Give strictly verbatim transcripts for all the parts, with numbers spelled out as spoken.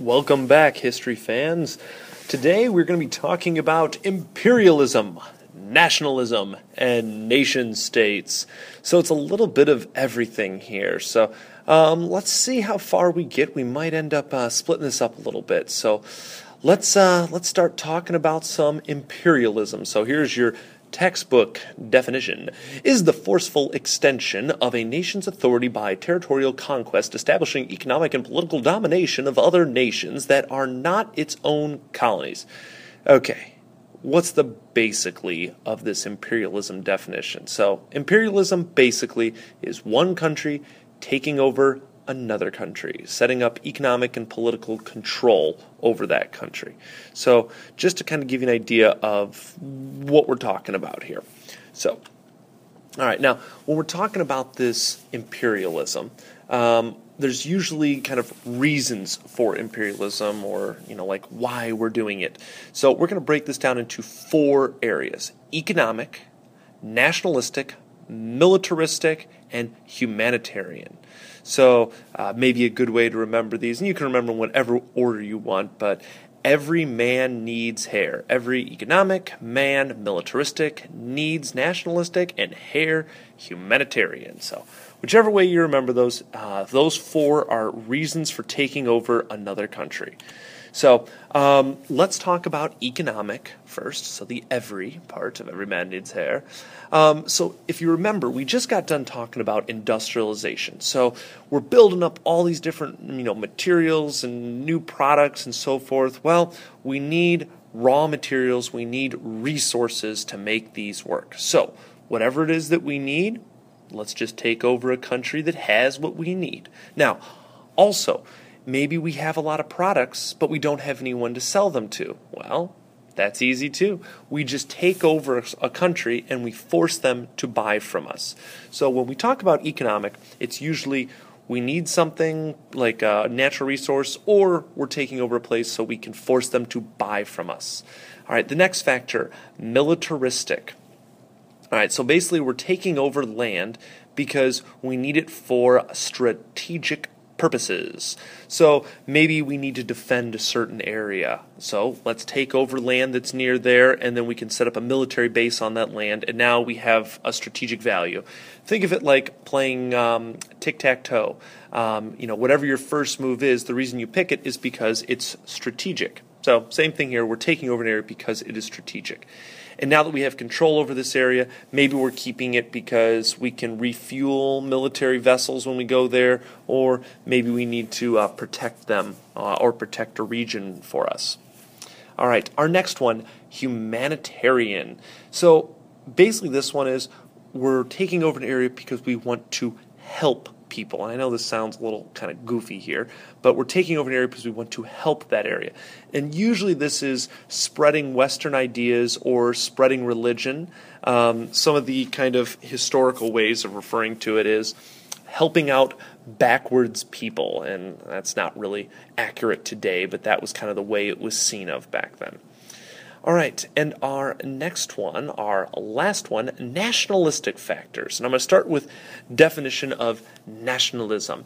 Welcome back, history fans. Today we're going to be talking about imperialism, nationalism, and nation states. So it's a little bit of everything here. So um, let's see how far we get. We might end up uh, splitting this up a little bit. So let's uh, let's start talking about some imperialism. So here's your textbook definition: is the forceful extension of a nation's authority by territorial conquest, establishing economic and political domination of other nations that are not its own colonies. Okay, what's the basically of this imperialism definition? So, imperialism basically is one country taking over another country, setting up economic and political control over that country. So just to kind of give you an idea of what we're talking about here. So, all right, now when we're talking about this imperialism, um, there's usually kind of reasons for imperialism, or, you know, like why we're doing it. So we're going to break this down into four areas: economic, nationalistic, militaristic, and humanitarian. So uh, maybe a good way to remember these, and you can remember whatever order you want, but every man needs hair. Every economic, man, militaristic, needs nationalistic, and hair, humanitarian. So whichever way you remember those, uh, those four are reasons for taking over another country. So um, let's talk about economic first, so the every part of every man needs hair. Um, so if you remember, we just got done talking about industrialization. So we're building up all these different, you know, materials and new products and so forth. Well, we need raw materials, we need resources to make these work. So whatever it is that we need, let's just take over a country that has what we need. Now, also, maybe we have a lot of products, but we don't have anyone to sell them to. Well, that's easy too. We just take over a country and we force them to buy from us. So when we talk about economic, it's usually we need something like a natural resource, or we're taking over a place so we can force them to buy from us. All right, the next factor, militaristic. All right, so basically we're taking over land because we need it for strategic purposes. So maybe we need to defend a certain area. So let's take over land that's near there, and then we can set up a military base on that land, and now we have a strategic value. Think of it like playing um, tic-tac-toe. Um, you know, whatever your first move is, the reason you pick it is because it's strategic. So same thing here. We're taking over an area because it is strategic. And now that we have control over this area, maybe we're keeping it because we can refuel military vessels when we go there, or maybe we need to uh, protect them uh, or protect a region for us. All right, our next one, humanitarian. So basically this one is we're taking over an area because we want to help people. And I know this sounds a little kind of goofy here, but we're taking over an area because we want to help that area. And usually this is spreading Western ideas or spreading religion. Um, some of the kind of historical ways of referring to it is helping out backwards people. And that's not really accurate today, but that was kind of the way it was seen of back then. All right, and our next one, our last one, nationalistic factors. And I'm going to start with definition of nationalism.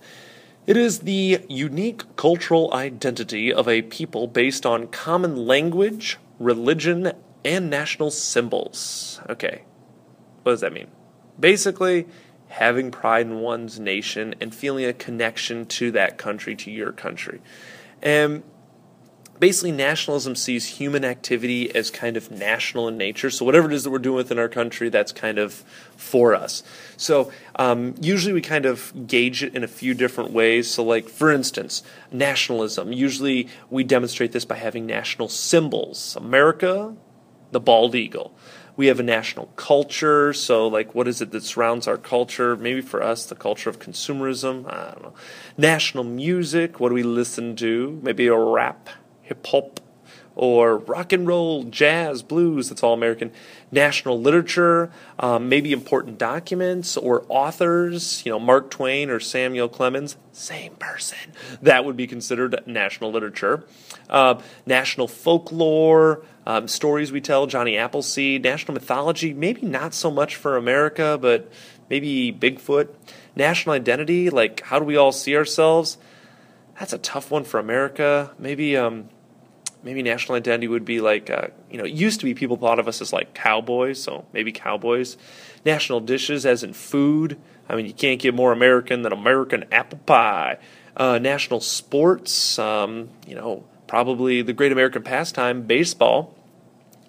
It is the unique cultural identity of a people based on common language, religion, and national symbols. Okay, what does that mean? Basically, having pride in one's nation and feeling a connection to that country, to your country. And basically, nationalism sees human activity as kind of national in nature. So whatever it is that we're doing within our country, that's kind of for us. So um, usually we kind of gauge it in a few different ways. So like, for instance, nationalism. Usually we demonstrate this by having national symbols. America, the bald eagle. We have a national culture, so like what is it that surrounds our culture? Maybe for us, the culture of consumerism. I don't know. National music, what do we listen to? Maybe a rap, hip-hop, or rock and roll, jazz, blues, that's all American. National literature, um, maybe important documents or authors, you know, Mark Twain or Samuel Clemens, same person. That would be considered national literature. Uh, national folklore, um, stories we tell, Johnny Appleseed. National mythology, maybe not so much for America, but maybe Bigfoot. National identity, like how do we all see ourselves? that's a tough one for America. Maybe um, maybe national identity would be like, uh, you know, it used to be people thought of us as like cowboys, so maybe cowboys. National dishes as in food. I mean, you can't get more American than American apple pie. Uh, national sports, um, you know, probably the great American pastime, baseball.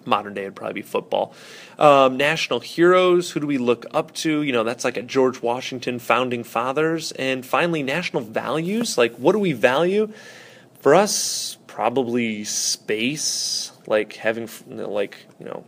Modern day would probably be football. Um, national heroes, who do we look up to? You know, that's like a George Washington, founding fathers. And finally, national values, like what do we value? For us, probably space, like having, like, you know,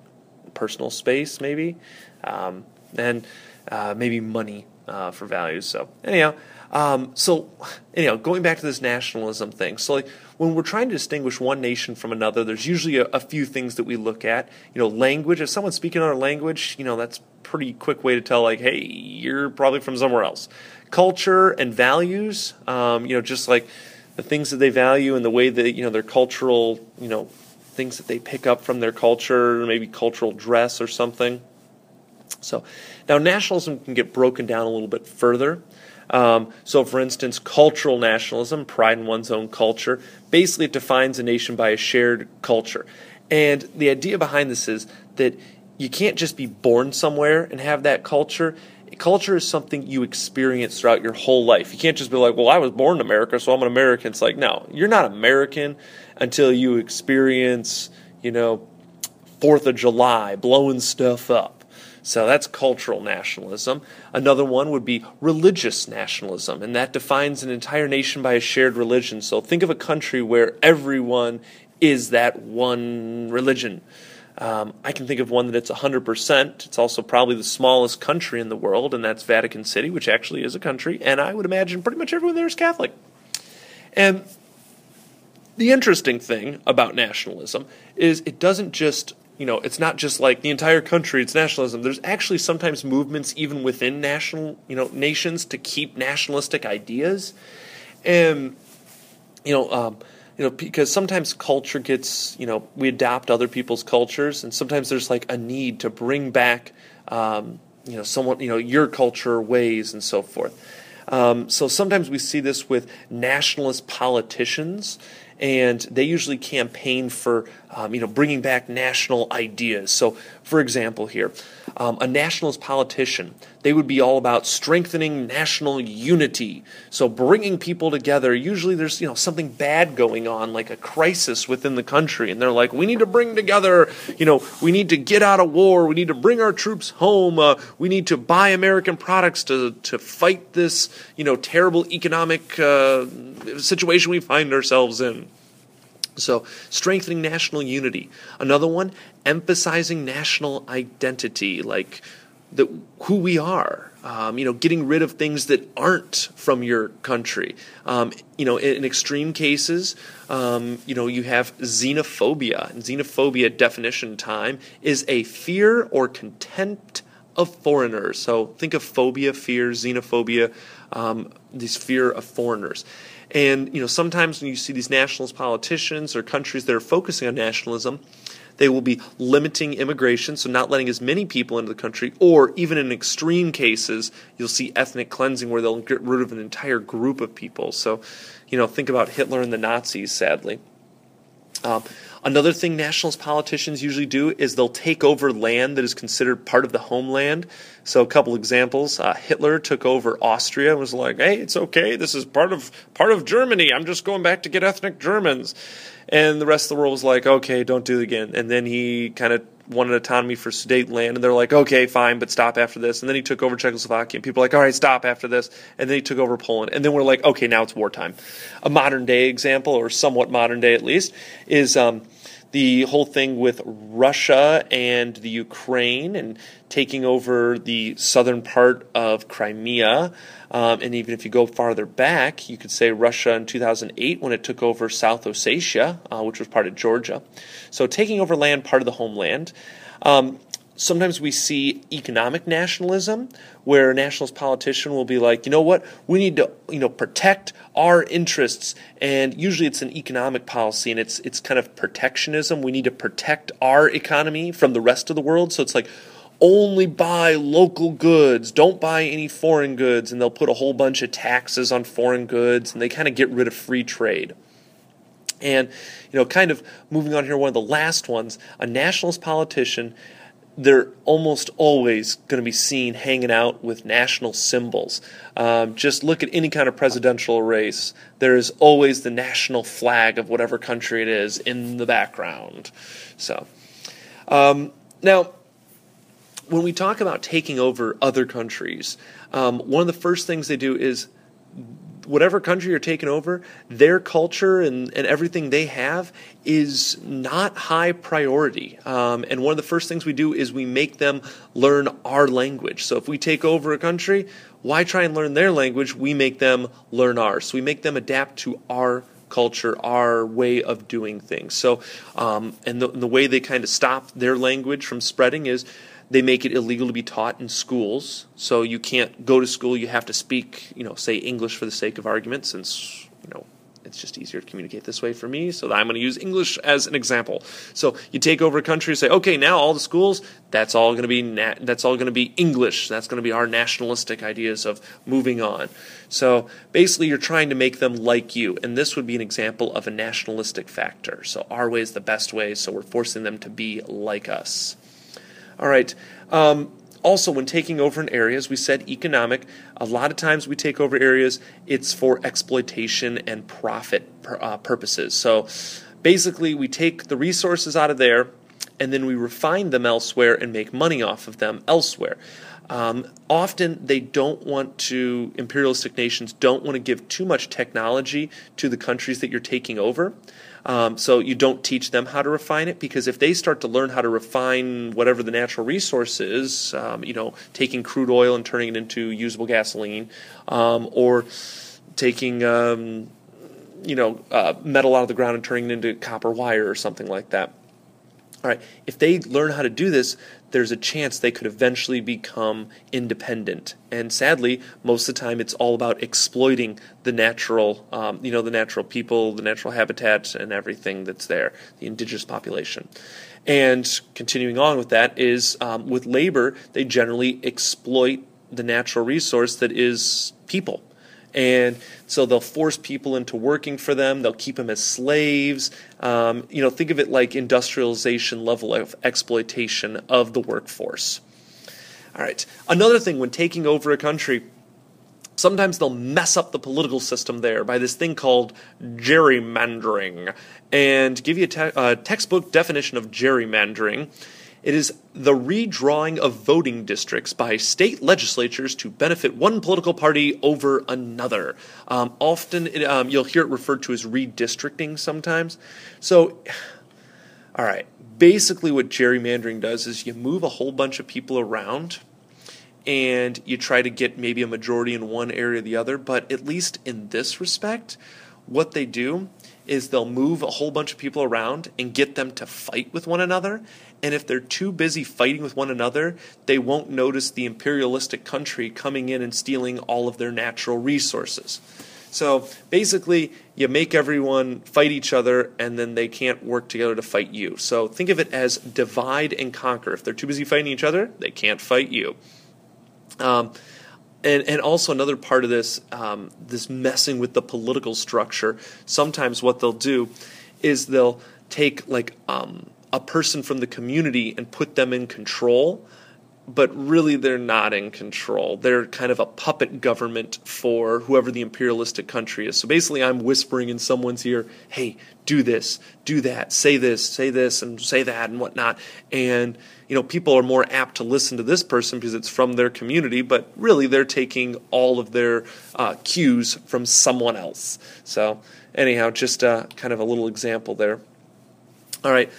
personal space maybe. Um, and uh, maybe money uh, for values. So anyhow, um, so anyhow, going back to this nationalism thing. So like, when we're trying to distinguish one nation from another, there's usually a, a few things that we look at. You know, language. If someone's speaking our language, you know, that's a pretty quick way to tell, like, hey, you're probably from somewhere else. Culture and values, um, you know, just like the things that they value and the way that, you know, their cultural, you know, things that they pick up from their culture, maybe cultural dress or something. So now nationalism can get broken down a little bit further. Um, so, for instance, cultural nationalism, pride in one's own culture, basically it defines a nation by a shared culture. And the idea behind this is that you can't just be born somewhere and have that culture. Culture is something you experience throughout your whole life. You can't just be like, well, I was born in America, so I'm an American. It's like, no, you're not American until you experience, you know, fourth of July, blowing stuff up. So that's cultural nationalism. Another one would be religious nationalism, and that defines an entire nation by a shared religion. So think of a country where everyone is that one religion. Um, I can think of one that it's one hundred percent. It's also probably the smallest country in the world, and that's Vatican City, which actually is a country, and I would imagine pretty much everyone there is Catholic. And the interesting thing about nationalism is it doesn't just... You know, it's not just like the entire country, it's nationalism. There's actually sometimes movements even within national, you know, nations to keep nationalistic ideas. And, you know, um, you know, because sometimes culture gets, you know, we adopt other people's cultures, and sometimes there's like a need to bring back, um, you know, someone, you know, your culture, ways, and so forth. Um, so sometimes we see this with nationalist politicians, and they usually campaign for, um, you know, bringing back national ideas. So, for example, here, um, a nationalist politician, they would be all about strengthening national unity. So, bringing people together. Usually, there's, you know, something bad going on, like a crisis within the country, and they're like, we need to bring together. You know, we need to get out of war. We need to bring our troops home. Uh, we need to buy American products to to fight this, you know, terrible economic uh, situation we find ourselves in. So, strengthening national unity. Another one, emphasizing national identity, like the, who we are. Um, you know, getting rid of things that aren't from your country. Um, you know, in, in extreme cases, um, you know, you have xenophobia. And xenophobia, definition time, is a fear or contempt of foreigners. So, think of phobia, fear, xenophobia, um, this fear of foreigners. And, you know, sometimes when you see these nationalist politicians or countries that are focusing on nationalism, they will be limiting immigration, so not letting as many people into the country, or even in extreme cases, you'll see ethnic cleansing where they'll get rid of an entire group of people. So, you know, think about Hitler and the Nazis, sadly. Um, another thing nationalist politicians usually do is they'll take over land that is considered part of the homeland. So a couple examples. Uh, Hitler took over Austria and was like, hey, it's okay, this is part of part of Germany, I'm just going back to get ethnic Germans. And the rest of the world was like, okay, don't do it again. And then he kind of wanted autonomy for Sudetenland, and they're like, okay, fine, but stop after this. And then he took over Czechoslovakia, and people are like, all right, stop after this. And then he took over Poland, and then we're like, okay, now it's wartime. A modern-day example, or somewhat modern-day at least, is um, the whole thing with Russia and the Ukraine and taking over the southern part of Crimea. Um, and even if you go farther back, you could say Russia in two thousand eight when it took over South Ossetia, uh, which was part of Georgia. So taking over land, part of the homeland. Um, sometimes we see economic nationalism where a nationalist politician will be like, you know what, we need to, you know, protect our interests. And usually it's an economic policy, and it's it's kind of protectionism. We need to protect our economy from the rest of the world. So it's like, only buy local goods, don't buy any foreign goods, and they'll put a whole bunch of taxes on foreign goods, and they kind of get rid of free trade. And, you know, kind of moving on here, one of the last ones, a nationalist politician, they're almost always going to be seen hanging out with national symbols. Um, just look at any kind of presidential race. There is always the national flag of whatever country it is in the background. So, um, now, when we talk about taking over other countries, um, one of the first things they do is whatever country you're taking over, their culture and, and everything they have is not high priority. Um, and one of the first things we do is we make them learn our language. So if we take over a country, why try and learn their language? We make them learn ours. So we make them adapt to our culture, our way of doing things. So, um, and the, and the way they kind of stop their language from spreading is they make it illegal to be taught in schools, so you can't go to school. You have to speak, you know, say English for the sake of argument, since, you know, it's just easier to communicate this way for me, so I'm going to use English as an example. So you take over a country and say, okay, now all the schools, that's all going to be na- that's all going to be English. That's going to be our nationalistic ideas of moving on. So basically you're trying to make them like you, and this would be an example of a nationalistic factor. So our way is the best way, so we're forcing them to be like us. All right. Um, also, when taking over an area, as we said, economic, a lot of times we take over areas, it's for exploitation and profit pr- uh, purposes. So basically, we take the resources out of there, and then we refine them elsewhere and make money off of them elsewhere. Um, often, they don't want to, imperialistic nations don't want to give too much technology to the countries that you're taking over. Um, so you don't teach them how to refine it, because if they start to learn how to refine whatever the natural resource is, um, you know, taking crude oil and turning it into usable gasoline, um, or taking, um, you know, uh, metal out of the ground and turning it into copper wire or something like that. All right, if they learn how to do this, there's a chance they could eventually become independent. And sadly, most of the time, it's all about exploiting the natural, um, you know, the natural people, the natural habitat, and everything that's there, the indigenous population. And continuing on with that is, um, with labor, they generally exploit the natural resource that is people. And so they'll force people into working for them. They'll keep them as slaves. Um, you know, think of it like industrialization level of exploitation of the workforce. All right. Another thing, when taking over a country, sometimes they'll mess up the political system there by this thing called gerrymandering. And to give you a, te- a textbook definition of gerrymandering, it is the redrawing of voting districts by state legislatures to benefit one political party over another. Um, often it, um, you'll hear it referred to as redistricting sometimes. So, all right, basically what gerrymandering does is you move a whole bunch of people around and you try to get maybe a majority in one area or the other, but at least in this respect, what they do is they'll move a whole bunch of people around and get them to fight with one another. And if they're too busy fighting with one another, they won't notice the imperialistic country coming in and stealing all of their natural resources. So basically, you make everyone fight each other, and then they can't work together to fight you. So think of it as divide and conquer. If they're too busy fighting each other, they can't fight you. Um, And and also another part of this, um, this messing with the political structure, sometimes what they'll do is they'll take like um, a person from the community and put them in control, but really they're not in control. They're kind of a puppet government for whoever the imperialistic country is. So basically I'm whispering in someone's ear, hey, do this, do that, say this, say this, and say that and whatnot. And you know, people are more apt to listen to this person because it's from their community, but really they're taking all of their uh, cues from someone else. So anyhow, just uh, kind of a little example there. All right.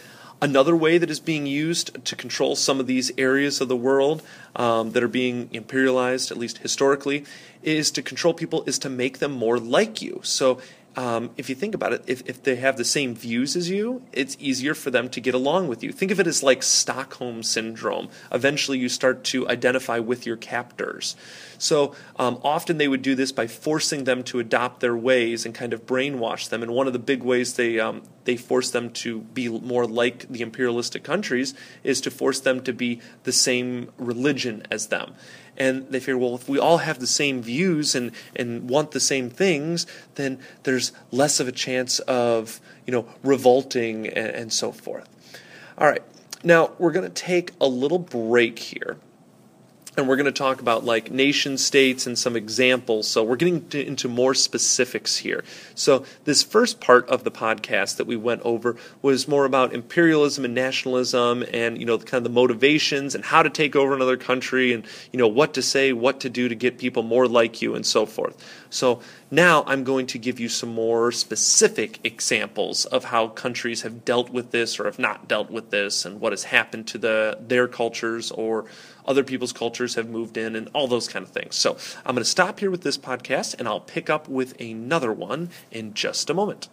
Another way that is being used to control some of these areas of the world um, that are being imperialized, at least historically, is to control people, is to make them more like you. So Um, if you think about it, if, if they have the same views as you, it's easier for them to get along with you. Think of it as like Stockholm Syndrome. Eventually you start to identify with your captors. So um, often they would do this by forcing them to adopt their ways and kind of brainwash them. And one of the big ways they um, they force them to be more like the imperialistic countries is to force them to be the same religion as them. And they figure, well, if we all have the same views and, and want the same things, then there's less of a chance of, you know, revolting and, and so forth. All right, now we're going to take a little break here. And we're going to talk about like nation states and some examples. So we're getting to, into more specifics here. So this first part of the podcast that we went over was more about imperialism and nationalism, and you know, kind of the motivations and how to take over another country, and you know, what to say, what to do to get people more like you, and so forth. So now I'm going to give you some more specific examples of how countries have dealt with this or have not dealt with this, and what has happened to the their cultures or other people's cultures have moved in, and all those kind of things. So I'm going to stop here with this podcast, and I'll pick up with another one in just a moment.